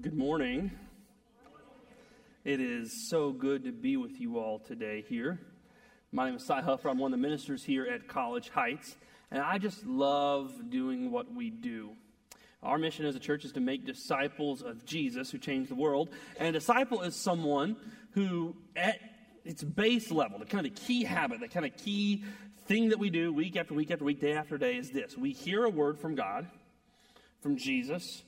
Good morning. It is so good to be with you all today here. My name is Cy Huffer. I'm one of the ministers here at College Heights, and I just love doing what we do. Our mission as a church is to make disciples of Jesus who changed the world, and a disciple is someone who, at its base level, the kind of key habit, the kind of key thing that we do week after week after week, day after day is this. We hear a word from God, from Jesus,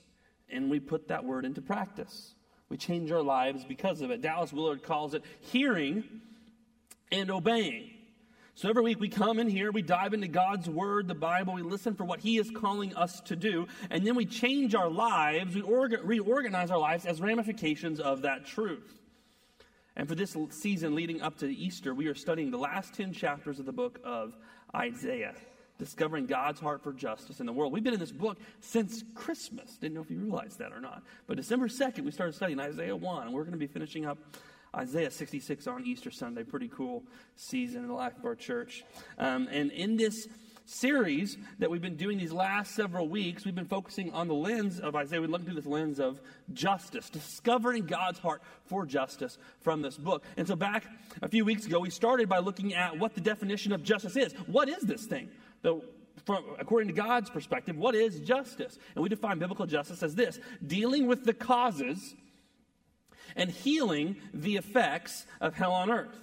and we put that word into practice. We change our lives because of it. Dallas Willard calls it hearing and obeying. So every week we come in here, we dive into God's word, the Bible, we listen for what he is calling us to do, and then we change our lives, we reorganize our lives as ramifications of that truth. And for this season leading up to Easter, we are studying the last 10 chapters of the book of Isaiah, discovering God's heart for justice in the world. We've been in this book since Christmas. Didn't know if you realized that or not. But December 2nd, we started studying Isaiah 1, and we're going to be finishing up Isaiah 66 on Easter Sunday. Pretty cool season in the life of our church. And in this series that we've been doing these last several weeks, we've been focusing on the lens of Isaiah. We're looking through this lens of justice, discovering God's heart for justice from this book. And so back a few weeks ago, we started by looking at what the definition of justice is. What is this thing? According to God's perspective, what is justice? And we define biblical justice as this: dealing with the causes and healing the effects of hell on earth.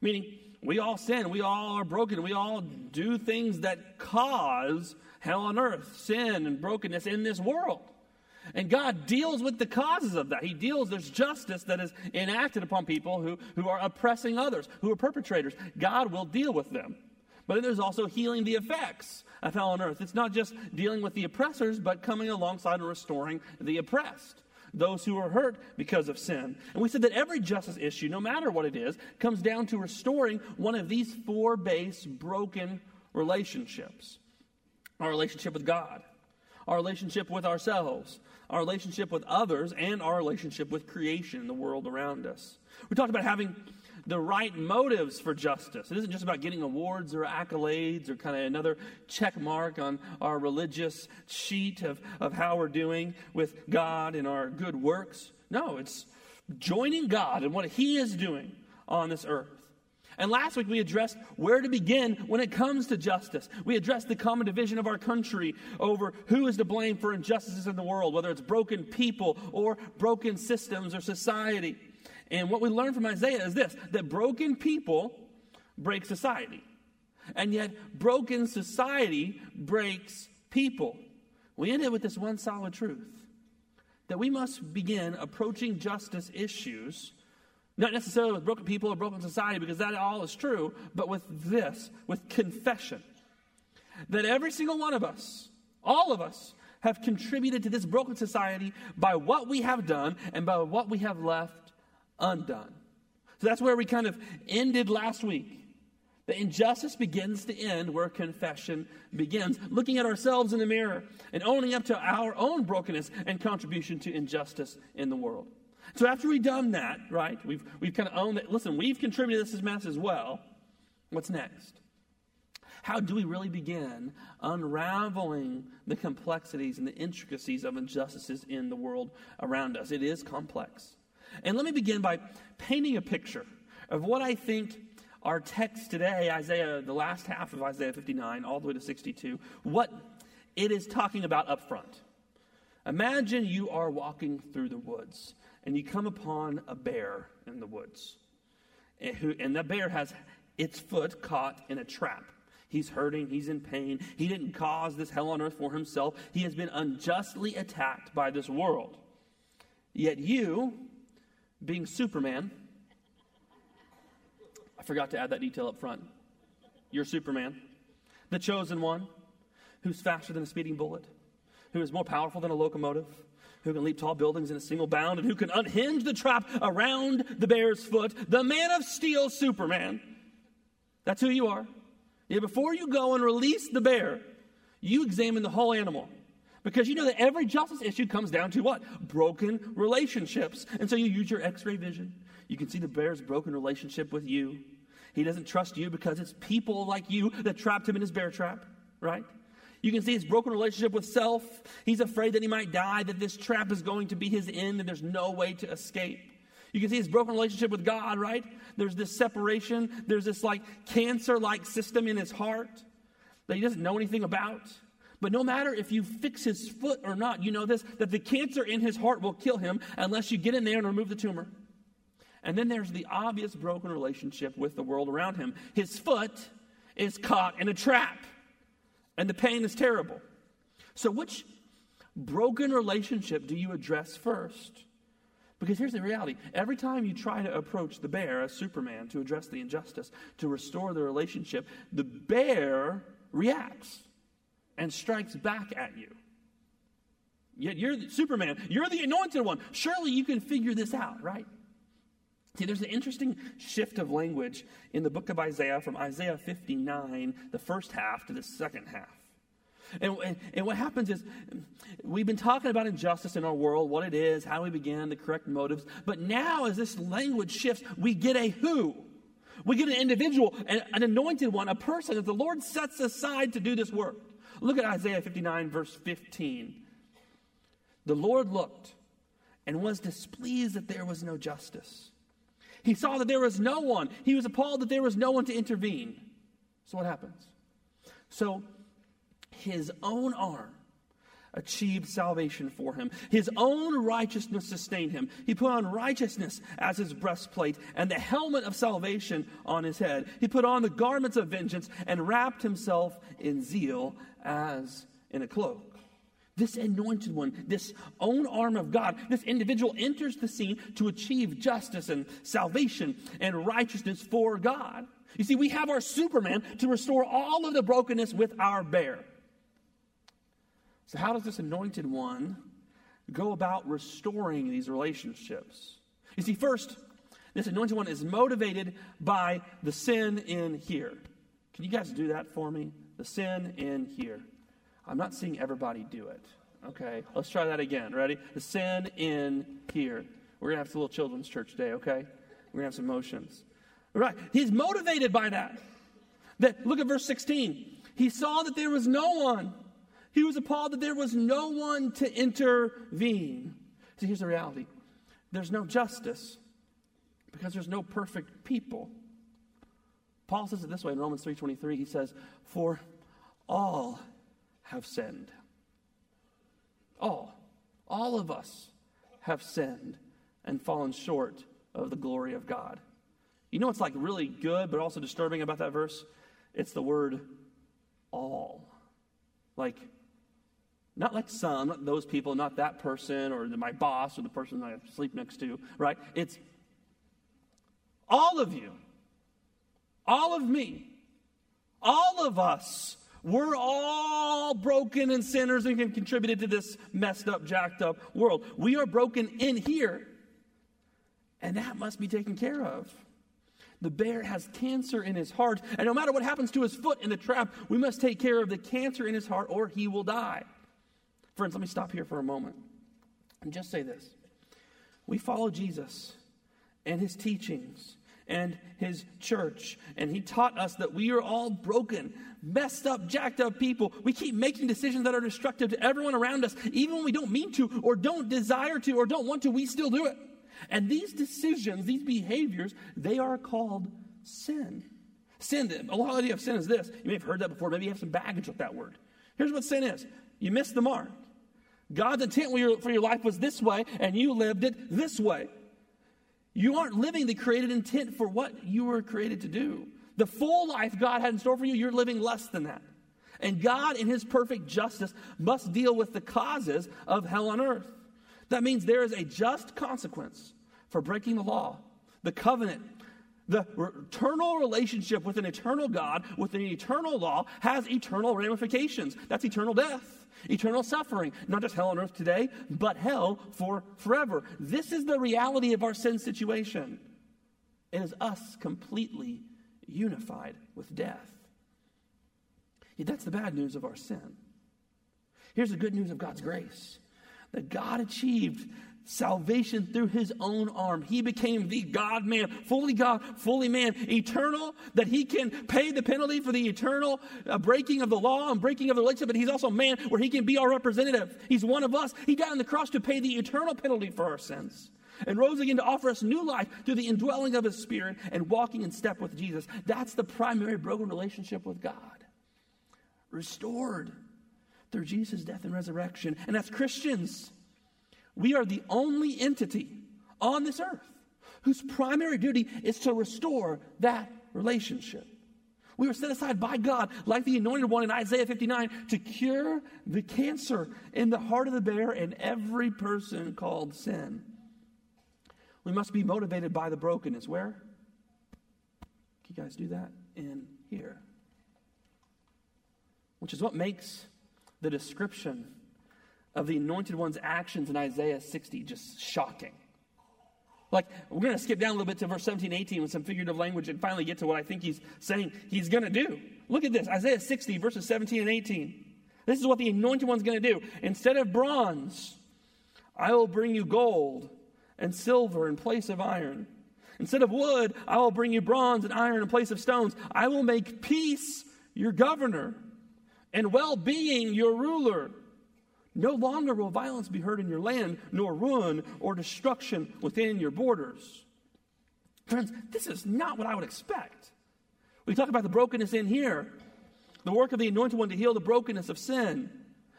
Meaning, we all sin, we all are broken, we all do things that cause hell on earth, sin and brokenness in this world. And God deals with the causes of that. There's justice that is enacted upon people who are oppressing others, who are perpetrators. God will deal with them. But then there's also healing the effects of hell on earth. It's not just dealing with the oppressors, but coming alongside and restoring the oppressed, those who are hurt because of sin. And we said that every justice issue, no matter what it is, comes down to restoring one of these four base broken relationships: our relationship with God, our relationship with ourselves, our relationship with others, and our relationship with creation and the world around us. We talked about having the right motives for justice. It isn't just about getting awards or accolades or kind of another check mark on our religious sheet of how we're doing with God and our good works. No, it's joining God in what he is doing on this earth. And last week we addressed where to begin when it comes to justice. We addressed the common division of our country over who is to blame for injustices in the world, whether it's broken people or broken systems or society. And what we learn from Isaiah is this: that broken people break society. And yet broken society breaks people. We ended with this one solid truth: that we must begin approaching justice issues, not necessarily with broken people or broken society, because that all is true, but with this, with confession. That every single one of us, all of us, have contributed to this broken society by what we have done and by what we have left undone. So that's where we kind of ended last week. The injustice begins to end where confession begins. Looking at ourselves in the mirror and owning up to our own brokenness and contribution to injustice in the world. So after we've done that, right, we've kind of owned that. Listen, we've contributed to this mess as well. What's next? How do we really begin unraveling the complexities and the intricacies of injustices in the world around us? It is complex. And let me begin by painting a picture of what I think our text today, Isaiah, the last half of Isaiah 59, all the way to 62, what it is talking about up front. Imagine you are walking through the woods, and you come upon a bear in the woods. And the bear has its foot caught in a trap. He's hurting. He's in pain. He didn't cause this hell on earth for himself. He has been unjustly attacked by this world. Yet you, being Superman — I forgot to add that detail up front. You're Superman, the chosen one, who's faster than a speeding bullet, who is more powerful than a locomotive, who can leap tall buildings in a single bound, and who can unhinge the trap around the bear's foot. The Man of Steel, Superman. That's who you are. Yet before you go and release the bear, you examine the whole animal. Because you know that every justice issue comes down to what? Broken relationships. And so you use your x-ray vision. You can see the bear's broken relationship with you. He doesn't trust you because it's people like you that trapped him in his bear trap, right? You can see his broken relationship with self. He's afraid that he might die, that this trap is going to be his end and there's no way to escape. You can see his broken relationship with God, right? There's this separation. There's this like cancer-like system in his heart that he doesn't know anything about. But no matter if you fix his foot or not, you know this, that the cancer in his heart will kill him unless you get in there and remove the tumor. And then there's the obvious broken relationship with the world around him. His foot is caught in a trap, and the pain is terrible. So which broken relationship do you address first? Because here's the reality. Every time you try to approach the bear as Superman to address the injustice, to restore the relationship, the bear reacts and strikes back at you. Yet you're Superman. You're the anointed one. Surely you can figure this out, right? See, there's an interesting shift of language in the book of Isaiah from Isaiah 59, the first half, to the second half. And what happens is we've been talking about injustice in our world, what it is, how we begin, the correct motives. But now as this language shifts, we get a who. We get an individual, an anointed one, a person that the Lord sets aside to do this work. Look at Isaiah 59, verse 15. The Lord looked and was displeased that there was no justice. He saw that there was no one. He was appalled that there was no one to intervene. So what happens? So his own arm achieved salvation for him. His own righteousness sustained him. He put on righteousness as his breastplate and the helmet of salvation on his head. He put on the garments of vengeance and wrapped himself in zeal as in a cloak. This anointed one, this own arm of God, this individual enters the scene to achieve justice and salvation and righteousness for God. You see, we have our Superman to restore all of the brokenness with our bear. So how does this anointed one go about restoring these relationships? You see, first, this anointed one is motivated by the sin in here. Can you guys do that for me? The sin in here. I'm not seeing everybody do it. Okay, let's try that again. Ready? The sin in here. We're going to have some little children's church day, okay? We're going to have some motions. All right, he's motivated by that. Look at verse 16. He saw that there was no one. He was appalled that there was no one to intervene. See, here's the reality. There's no justice because there's no perfect people. Paul says it this way in Romans 3:23. He says, for all have sinned. All of us have sinned and fallen short of the glory of God. You know what's like really good but also disturbing about that verse? It's the word all. Like, not like some, not those people, not that person, or my boss, or the person I sleep next to, right? It's all of you, all of me, all of us. We're all broken and sinners and have contributed to this messed up, jacked up world. We are broken in here, and that must be taken care of. The bear has cancer in his heart, and no matter what happens to his foot in the trap, we must take care of the cancer in his heart or he will die. Friends, let me stop here for a moment and just say this. We follow Jesus and his teachings and his church, and he taught us that we are all broken, messed up, jacked up people. We keep making decisions that are destructive to everyone around us, even when we don't mean to or don't desire to or don't want to, we still do it. And these decisions, these behaviors, they are called sin. Sin, the whole idea of sin is this. You may have heard that before. Maybe you have some baggage with that word. Here's what sin is. You missed the mark. God's intent for your life was this way, and you lived it this way. You aren't living the created intent for what you were created to do. The full life God had in store for you, you're living less than that. And God, in his perfect justice, must deal with the causes of hell on earth. That means there is a just consequence for breaking the law, the covenant, the eternal relationship with an eternal God, with an eternal law, has eternal ramifications. That's eternal death, eternal suffering, not just hell on earth today, but hell for forever. This is the reality of our sin situation. It is us completely unified with death. That's the bad news of our sin. Here's the good news of God's grace. That God achieved salvation through his own arm. He became the God-man, fully God, fully man, eternal, that he can pay the penalty for the eternal breaking of the law and breaking of the relationship, but he's also man where he can be our representative. He's one of us. He died on the cross to pay the eternal penalty for our sins and rose again to offer us new life through the indwelling of his Spirit and walking in step with Jesus. That's the primary broken relationship with God, restored through Jesus' death and resurrection. And as Christians, we are the only entity on this earth whose primary duty is to restore that relationship. We were set aside by God, like the anointed one in Isaiah 59, to cure the cancer in the heart of the bear and every person called sin. We must be motivated by the brokenness. Where? Can you guys do that? In here. Which is what makes the description of the anointed one's actions in Isaiah 60 just shocking. Like, we're going to skip down a little bit to verse 17, 18 with some figurative language and finally get to what I think he's saying he's going to do. Look at this, Isaiah 60, verses 17 and 18. This is what the anointed one's going to do. Instead of bronze, I will bring you gold and silver in place of iron. Instead of wood, I will bring you bronze and iron in place of stones. I will make peace your governor and well-being your ruler. No longer will violence be heard in your land, nor ruin or destruction within your borders. Friends, this is not what I would expect. We talk about the brokenness in here, the work of the anointed one to heal the brokenness of sin,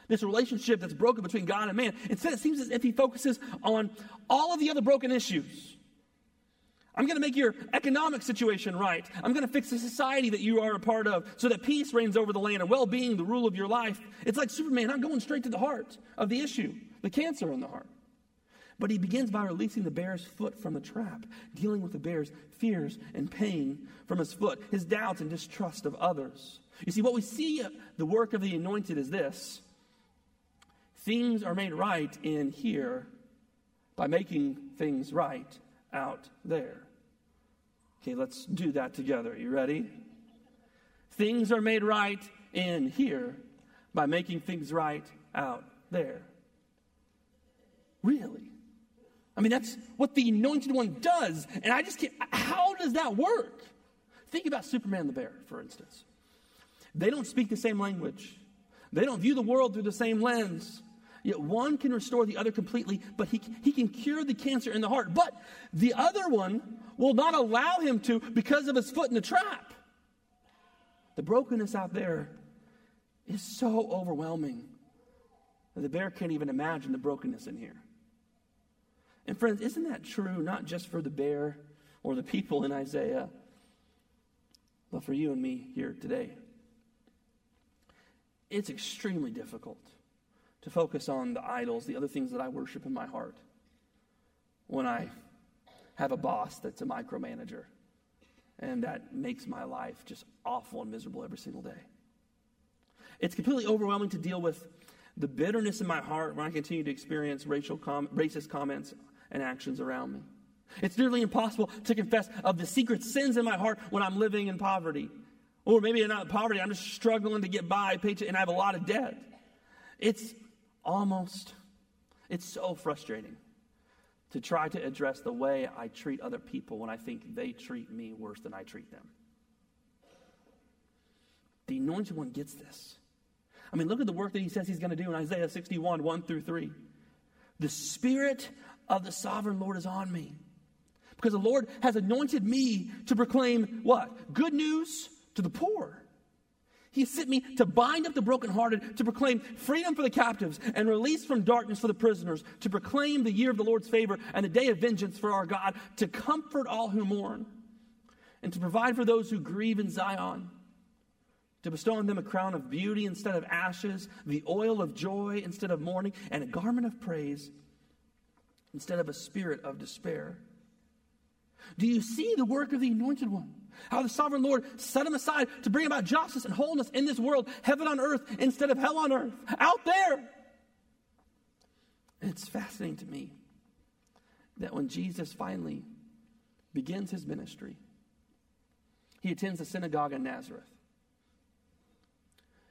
this relationship that's broken between God and man. Instead, it seems as if he focuses on all of the other broken issues. I'm going to make your economic situation right. I'm going to fix the society that you are a part of so that peace reigns over the land and well-being, the rule of your life. It's like Superman. I'm going straight to the heart of the issue, the cancer in the heart. But he begins by releasing the bear's foot from the trap, dealing with the bear's fears and pain from his foot, his doubts and distrust of others. You see, what we see of the work of the anointed is this. Things are made right in here by making things right out there. Okay, let's do that together. You ready? Things are made right in here by making things right out there. Really? I mean, that's what the anointed one does. And I just can't, how does that work? Think about Superman the Bear, for instance. They don't speak the same language. They don't view the world through the same lens. Yet one can restore the other completely, but he can cure the cancer in the heart. But the other one will not allow him to because of his foot in the trap. The brokenness out there is so overwhelming that the bear can't even imagine the brokenness in here. And friends, isn't that true not just for the bear or the people in Isaiah, but for you and me here today? It's extremely difficult to focus on the idols, the other things that I worship in my heart, when I have a boss that's a micromanager and that makes my life just awful and miserable every single day. It's completely overwhelming to deal with the bitterness in my heart when I continue to experience racist comments and actions around me. It's nearly impossible to confess of the secret sins in my heart when I'm living in poverty. Or maybe not in poverty, I'm just struggling to get by, paycheck, and I have a lot of debt. It's so frustrating to try to address the way I treat other people when I think they treat me worse than I treat them. The anointed one gets this. I mean, look at the work that he says he's going to do in Isaiah 61, 1 through 3. The Spirit of the Sovereign Lord is on me, because the Lord has anointed me to proclaim what? Good news to the poor. He sent me to bind up the brokenhearted, to proclaim freedom for the captives and release from darkness for the prisoners, to proclaim the year of the Lord's favor and the day of vengeance for our God, to comfort all who mourn, and to provide for those who grieve in Zion, to bestow on them a crown of beauty instead of ashes, the oil of joy instead of mourning, and a garment of praise instead of a spirit of despair. Do you see the work of the anointed one? How the sovereign Lord set him aside to bring about justice and wholeness in this world, heaven on earth instead of hell on earth, out there. And it's fascinating to me that when Jesus finally begins his ministry, he attends the synagogue in Nazareth.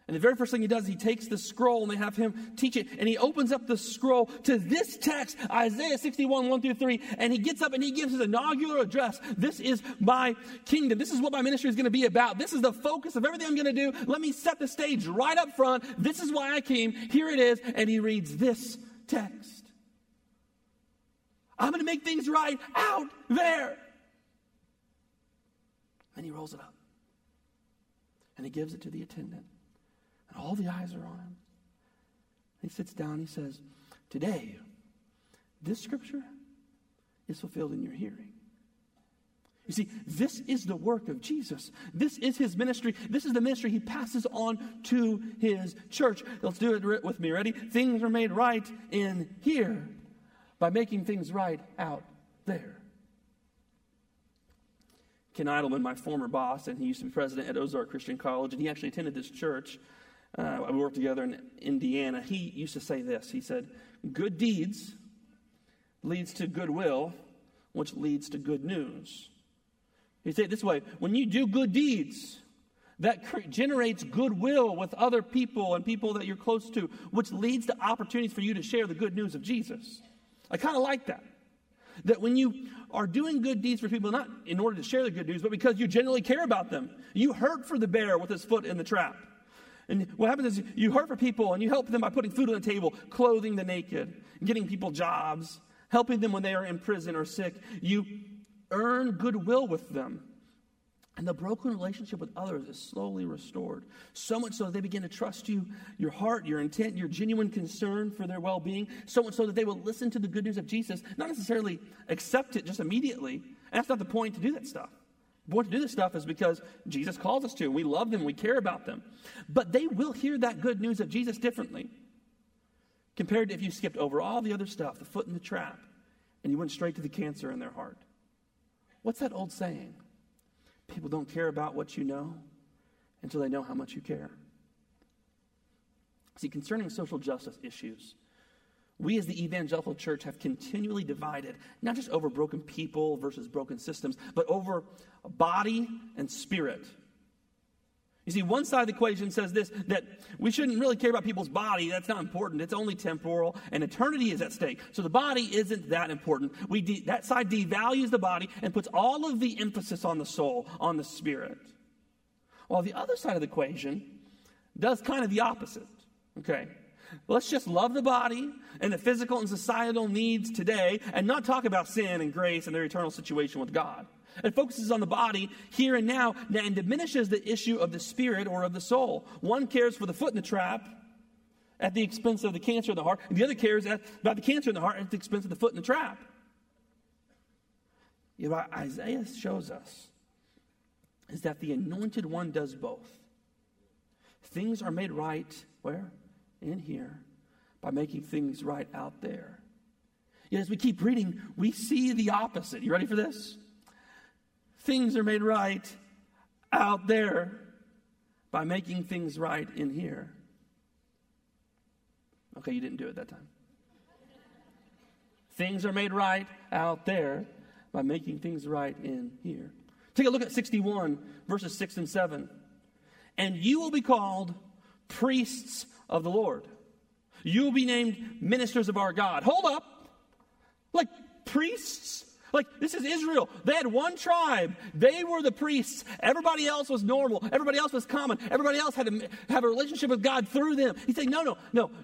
And the very first thing he does, he takes the scroll and they have him teach it. And he opens up the scroll to this text, Isaiah 61, 1 through 3. And he gets up and he gives his inaugural address. This is my kingdom. This is what my ministry is going to be about. This is the focus of everything I'm going to do. Let me set the stage right up front. This is why I came. Here it is. And he reads this text. I'm going to make things right out there. And he rolls it up. And he gives it to the attendant. All the eyes are on him. He sits down. He says, today, this scripture is fulfilled in your hearing. You see, this is the work of Jesus. This is his ministry. This is the ministry he passes on to his church. Let's do it with me. Ready? Things are made right in here by making things right out there. Ken Idleman, my former boss, and he used to be president at Ozark Christian College, and he actually attended this church. We worked together in Indiana. He used to say this. He said, good deeds leads to goodwill, which leads to good news. He said it this way. When you do good deeds, that generates goodwill with other people and people that you're close to, which leads to opportunities for you to share the good news of Jesus. I kind of like that. That when you are doing good deeds for people, not in order to share the good news, but because you generally care about them. You hurt for the bear with his foot in the trap. And what happens is you hurt for people and you help them by putting food on the table, clothing the naked, getting people jobs, helping them when they are in prison or sick. You earn goodwill with them. And the broken relationship with others is slowly restored. So much so that they begin to trust you, your heart, your intent, your genuine concern for their well-being. So much so that they will listen to the good news of Jesus, not necessarily accept it just immediately. And that's not the point to do that stuff. The point to do this stuff is because Jesus calls us to. We love them. We care about them. But they will hear that good news of Jesus differently compared to if you skipped over all the other stuff, the foot in the trap, and you went straight to the cancer in their heart. What's that old saying? People don't care about what you know until they know how much you care. See, concerning social justice issues, we as the evangelical church have continually divided, not just over broken people versus broken systems, but over body and spirit. You see, one side of the equation says this, that we shouldn't really care about people's body. That's not important. It's only temporal, and eternity is at stake. So the body isn't that important. That side devalues the body and puts all of the emphasis on the soul, on the spirit. While the other side of the equation does kind of the opposite, okay? Let's just love the body and the physical and societal needs today and not talk about sin and grace and their eternal situation with God. It focuses on the body here and now and diminishes the issue of the spirit or of the soul. One cares for the foot in the trap at the expense of the cancer in the heart, and the other cares about the cancer in the heart at the expense of the foot in the trap. You know, what Isaiah shows us is that the anointed one does both. Things are made right where? In here by making things right out there. Yet as we keep reading, we see the opposite. You ready for this? Things are made right out there by making things right in here. Okay, you didn't do it that time. Things are made right out there by making things right in here. Take a look at 61, verses 6 and 7. And you will be called priests of the Lord. You will be named ministers of our God. Hold up. Like priests? Like this is Israel. They had one tribe. They were the priests. Everybody else was normal. Everybody else was common. Everybody else had to have a relationship with God through them. He's saying, no.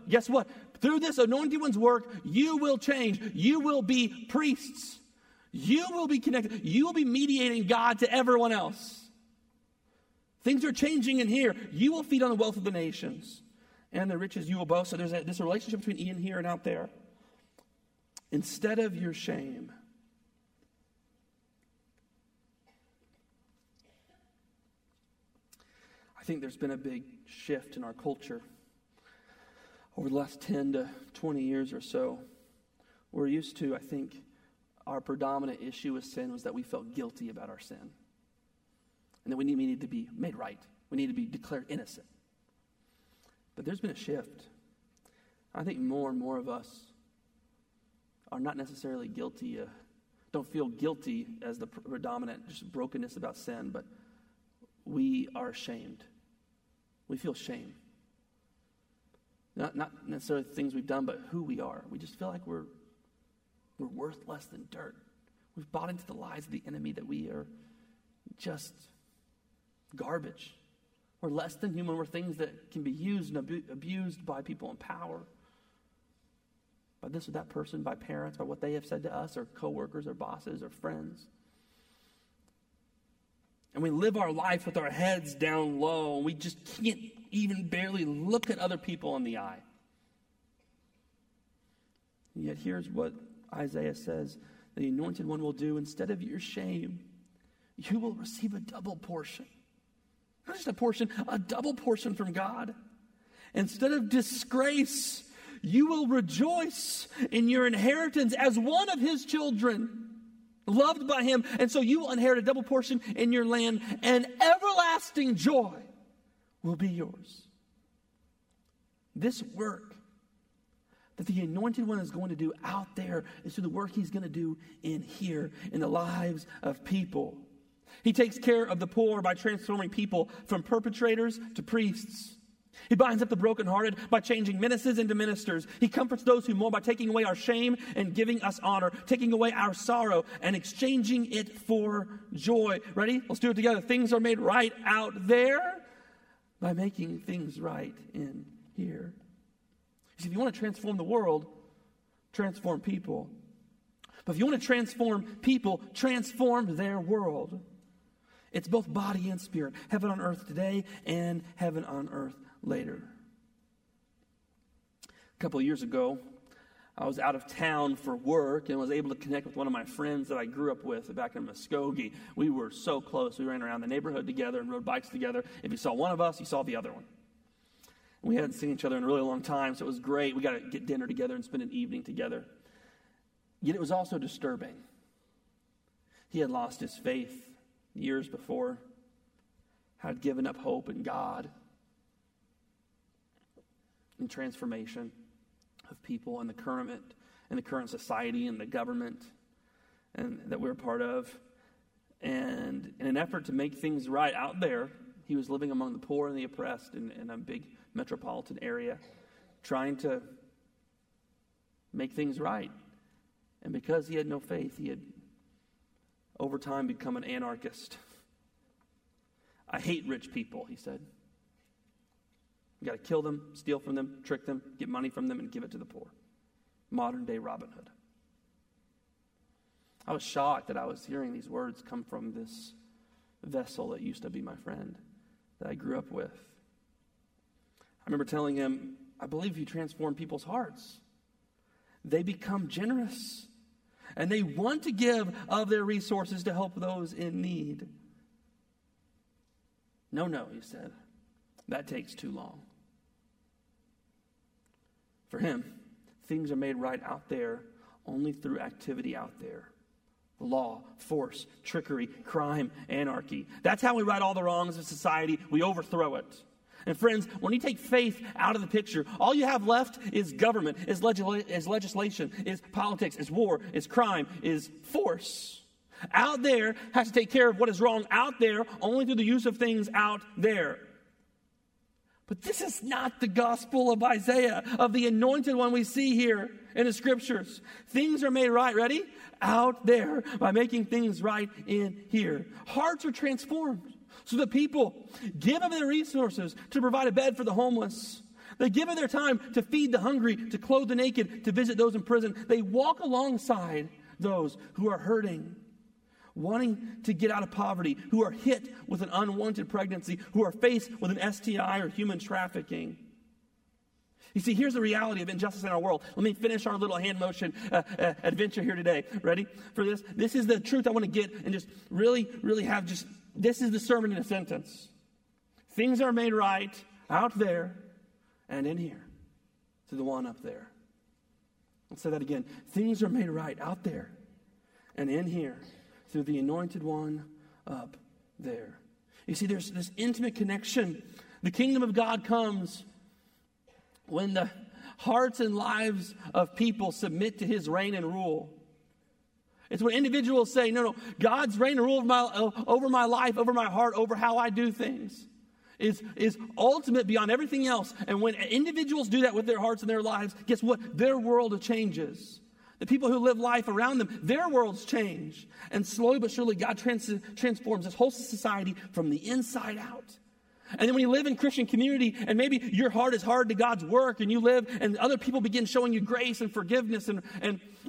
Guess what? Through this anointed one's work, you will change. You will be priests. You will be connected. You will be mediating God to everyone else. Things are changing in here. You will feed on the wealth of the nations. And the riches you will boast. So there's this relationship between in here and out there. Instead of your shame. I think there's been a big shift in our culture over the last 10 to 20 years or so. We're used to, I think, our predominant issue with sin was that we felt guilty about our sin. And that we need to be made right. We need to be declared innocent. But there's been a shift. I think more and more of us are not necessarily guilty, don't feel guilty as the predominant just brokenness about sin, but we are ashamed. We feel shame Not necessarily the things we've done, but who we are. We just feel like we're worth less than dirt. We've bought into the lies of the enemy that we are just garbage. We're less than human. We're things that can be used and abused by people in power. By this or that person, by parents, by what they have said to us, or coworkers, or bosses, or friends. And we live our life with our heads down low, and we just can't even barely look at other people in the eye. And yet here's what Isaiah says the anointed one will do. Instead of your shame, you will receive a double portion. Not just a portion, a double portion from God. Instead of disgrace, you will rejoice in your inheritance as one of his children, loved by him. And so you will inherit a double portion in your land, and everlasting joy will be yours. This work that the anointed one is going to do out there is through the work he's going to do in here, in the lives of people. He takes care of the poor by transforming people from perpetrators to priests. He binds up the brokenhearted by changing menaces into ministers. He comforts those who mourn by taking away our shame and giving us honor, taking away our sorrow and exchanging it for joy. Ready? Let's do it together. Things are made right out there by making things right in here. You see, if you want to transform the world, transform people. But if you want to transform people, transform their world. It's both body and spirit. Heaven on earth today and heaven on earth later. A couple of years ago, I was out of town for work and was able to connect with one of my friends that I grew up with back in Muskogee. We were so close. We ran around the neighborhood together and rode bikes together. If you saw one of us, you saw the other one. We hadn't seen each other in a really long time, so it was great. We got to get dinner together and spend an evening together. Yet it was also disturbing. He had lost his faith years before, had given up hope in God and transformation of people and the current society and the government and that we're a part of. And in an effort to make things right out there, he was living among the poor and the oppressed in a big metropolitan area, trying to make things right. And because he had no faith, he had over time become an anarchist. I hate rich people, he said. You got to kill them, steal from them, trick them, get money from them, and give it to the poor. Modern day Robin Hood. I was shocked that I was hearing these words come from this vessel that used to be my friend that I grew up with. I remember telling him, I believe you transform people's hearts. They become generous, and they want to give of their resources to help those in need. No, he said. That takes too long. For him, things are made right out there only through activity out there. Law, force, trickery, crime, anarchy. That's how we right all the wrongs of society. We overthrow it. And friends, when you take faith out of the picture, all you have left is government, is legislation, is politics, is war, is crime, is force. Out there has to take care of what is wrong out there only through the use of things out there. But this is not the gospel of Isaiah, of the anointed one we see here in the scriptures. Things are made right, ready? Out there by making things right in here. Hearts are transformed so that people give of their resources to provide a bed for the homeless. They give of their time to feed the hungry, to clothe the naked, to visit those in prison. They walk alongside those who are hurting, wanting to get out of poverty, who are hit with an unwanted pregnancy, who are faced with an STI or human trafficking. You see, here's the reality of injustice in our world. Let me finish our little hand motion adventure here today. Ready for this? This is the truth I want to get and just really, really have just, this is the sermon in a sentence. Things are made right out there and in here to the one up there. Let's say that again. Things are made right out there and in here through the anointed one up there. You see, there's this intimate connection. The kingdom of God comes when the hearts and lives of people submit to his reign and rule. It's when individuals say, no, God's reign and rule over my life, over my heart, over how I do things. is ultimate beyond everything else. And when individuals do that with their hearts and their lives, guess what? Their world changes. The people who live life around them, their worlds change. And slowly but surely, God transforms this whole society from the inside out. And then when you live in Christian community and maybe your heart is hard to God's work and you live and other people begin showing you grace and forgiveness and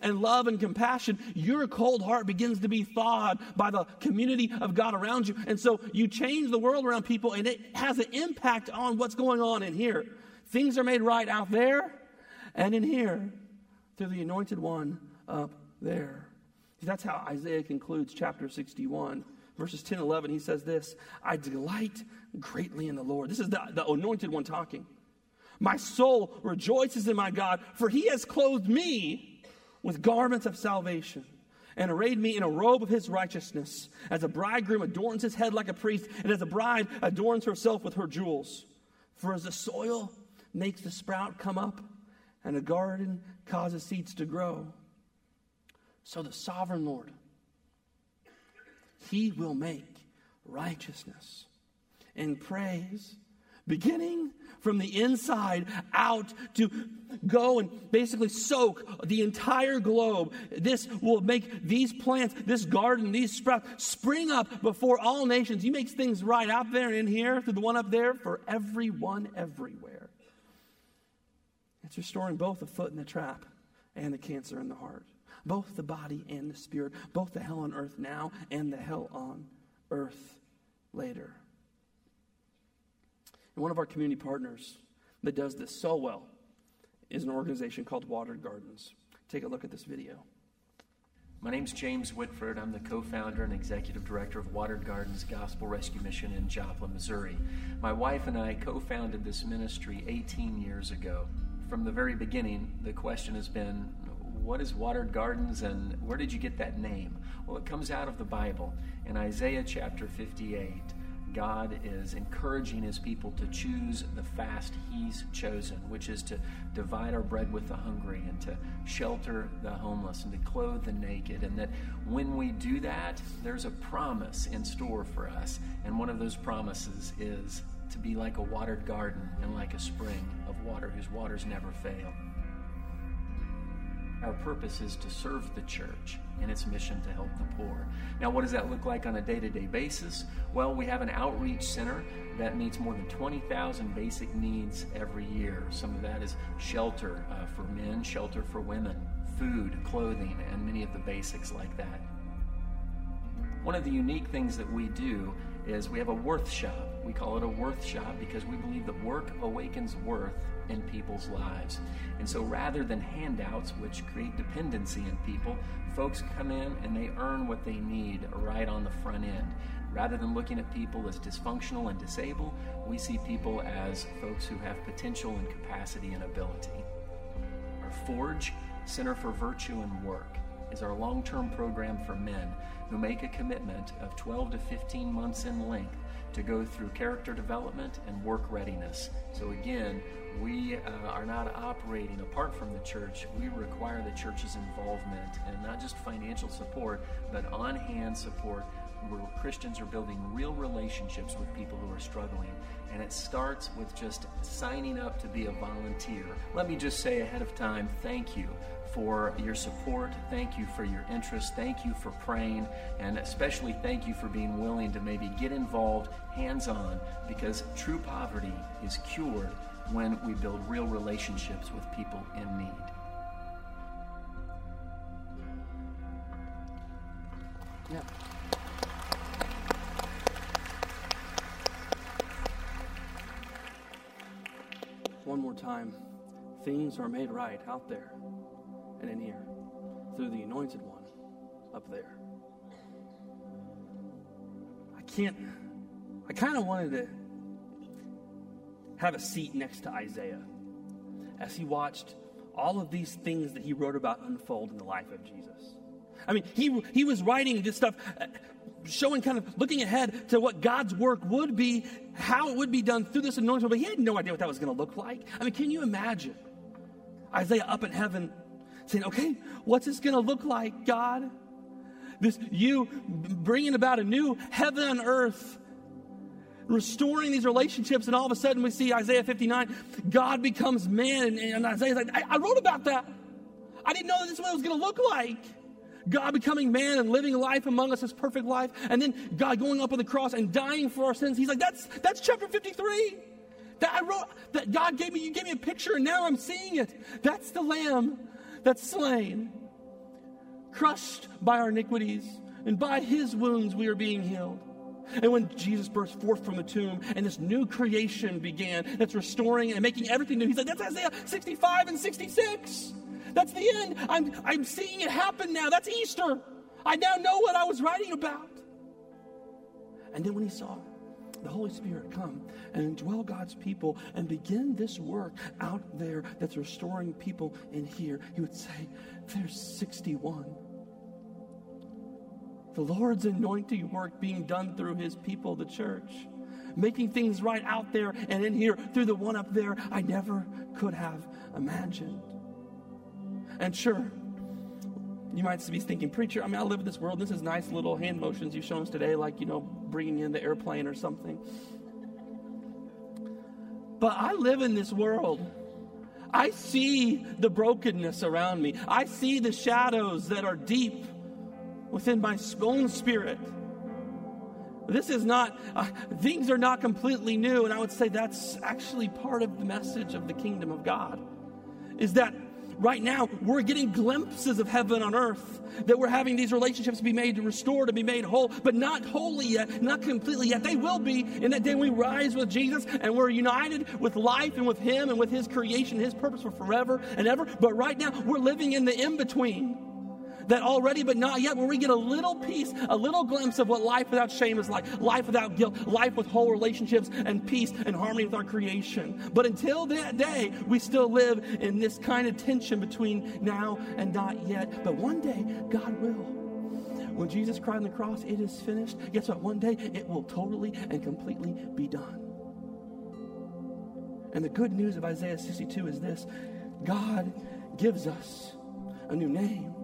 love and compassion, your cold heart begins to be thawed by the community of God around you. And so you change the world around people and it has an impact on what's going on in here. Things are made right out there and in here through the anointed one up there. That's how Isaiah concludes chapter 61. Verses 10 and 11, he says this, I delight greatly in the Lord. This is the anointed one talking. My soul rejoices in my God, for he has clothed me with garments of salvation and arrayed me in a robe of his righteousness. As a bridegroom adorns his head like a priest, and as a bride adorns herself with her jewels. For as the soil makes the sprout come up, and a garden causes seeds to grow, so the sovereign Lord, he will make righteousness and praise, beginning from the inside out, to go and basically soak the entire globe. This will make these plants, this garden, these sprouts spring up before all nations. He makes things right out there and in here, through the one up there, for everyone everywhere. It's restoring both the foot in the trap and the cancer in the heart. Both the body and the spirit, both the hell on earth now and the hell on earth later. And one of our community partners that does this so well is an organization called Watered Gardens. Take a look at this video. My name's James Whitford. I'm the co-founder and executive director of Watered Gardens Gospel Rescue Mission in Joplin, Missouri. My wife and I co-founded this ministry 18 years ago. From the very beginning, the question has been, what is Watered Gardens and where did you get that name? Well, it comes out of the Bible. In Isaiah chapter 58, God is encouraging his people to choose the fast he's chosen, which is to divide our bread with the hungry and to shelter the homeless and to clothe the naked. And that when we do that, there's a promise in store for us. And one of those promises is to be like a watered garden and like a spring of water whose waters never fail. Our purpose is to serve the church and its mission to help the poor. Now, what does that look like on a day-to-day basis? Well, we have an outreach center that meets more than 20,000 basic needs every year. Some of that is shelter for men, shelter for women, food, clothing, and many of the basics like that. One of the unique things that we do is we have a worth shop. We call it a worth shop because we believe that work awakens worth in people's lives. And so rather than handouts, which create dependency in people, folks come in and they earn what they need right on the front end. Rather than looking at people as dysfunctional and disabled, we see people as folks who have potential and capacity and ability. Our Forge Center for Virtue and Work is our long-term program for men who make a commitment of 12 to 15 months in length to go through character development and work readiness. So again, we are not operating apart from the church. We require the church's involvement, and not just financial support, but on-hand support where Christians are building real relationships with people who are struggling. And it starts with just signing up to be a volunteer. Let me just say ahead of time, thank you for your support. Thank you for your interest. Thank you for praying. And especially thank you for being willing to maybe get involved hands-on, because true poverty is cured when we build real relationships with people in need. Yeah. One more time, things are made right out there and in here through the anointed one up there. I kind of wanted to have a seat next to Isaiah as he watched all of these things that he wrote about unfold in the life of Jesus. I mean, he was writing this stuff, showing, kind of looking ahead to what God's work would be, how it would be done through this anointing, but he had no idea what that was going to look like. I mean, can you imagine Isaiah up in heaven saying, okay, what's this going to look like, God? This you bringing about a new heaven on earth. restoring these relationships. And all of a sudden we see Isaiah 59, God becomes man. And Isaiah's like, I wrote about that. I didn't know that this is what it was going to look like. God becoming man and living life among us, his perfect life. And then God going up on the cross and dying for our sins. He's like, that's chapter 53. That I wrote, that God gave me, you gave me a picture and now I'm seeing it. That's the lamb that's slain, crushed by our iniquities, and by his wounds we are being healed. And when Jesus burst forth from the tomb and this new creation began, that's restoring and making everything new. He's like, that's Isaiah 65 and 66. That's the end. I'm seeing it happen now. That's Easter. I now know what I was writing about. And then when he saw the Holy Spirit come and indwell God's people and begin this work out there that's restoring people in here, he would say, there's 61. The Lord's anointing work being done through his people, the church, making things right out there and in here through the one up there I never could have imagined. And sure, you might be thinking, preacher, I live in this world. This is nice little hand motions you've shown us today, like, bringing in the airplane or something. But I live in this world. I see the brokenness around me. I see the shadows that are deep within my own spirit. This is not, things are not completely new. And I would say that's actually part of the message of the kingdom of God, is that right now, we're getting glimpses of heaven on earth, that we're having these relationships be made, restored, and be made whole, but not wholly yet, not completely yet. They will be in that day we rise with Jesus and we're united with life and with him and with his creation, his purpose for forever and ever. But right now, we're living in the in-between, that already but not yet, where we get a little piece, a little glimpse of what life without shame is like, life without guilt, life with whole relationships and peace and harmony with our creation. But until that day, we still live in this kind of tension between now and not yet. But one day, God will. When Jesus cried on the cross, it is finished. Guess what? One day, it will totally and completely be done. And the good news of Isaiah 62 is this: God gives us a new name.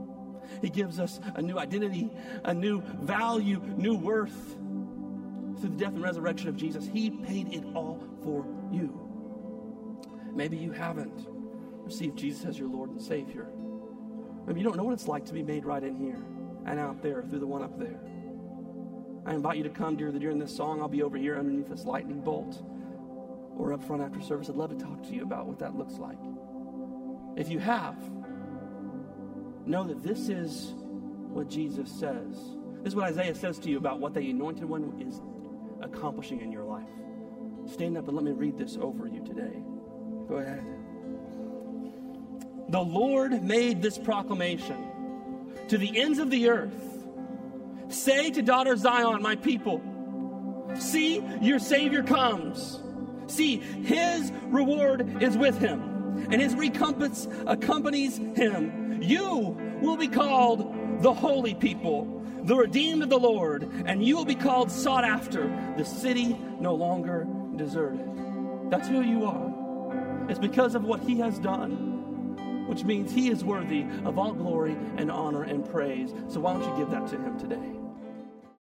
He gives us a new identity, a new value, new worth through the death and resurrection of Jesus. He paid it all for you. Maybe you haven't received Jesus as your Lord and Savior. Maybe you don't know what it's like to be made right in here and out there through the one up there. I invite you to come during this song. I'll be over here underneath this lightning bolt or up front after service. I'd love to talk to you about what that looks like. If you have, know that this is what Jesus says. This is what Isaiah says to you about what the anointed one is accomplishing in your life. Stand up and let me read this over you today. Go ahead. The Lord made this proclamation to the ends of the earth. Say to daughter Zion, my people, see, your Savior comes. See, his reward is with him, and his recompense accompanies him. You will be called the holy people, the redeemed of the Lord, and you will be called sought after, the city no longer deserted. That's who you are. It's because of what he has done, which means he is worthy of all glory and honor and praise. So why don't you give that to him today?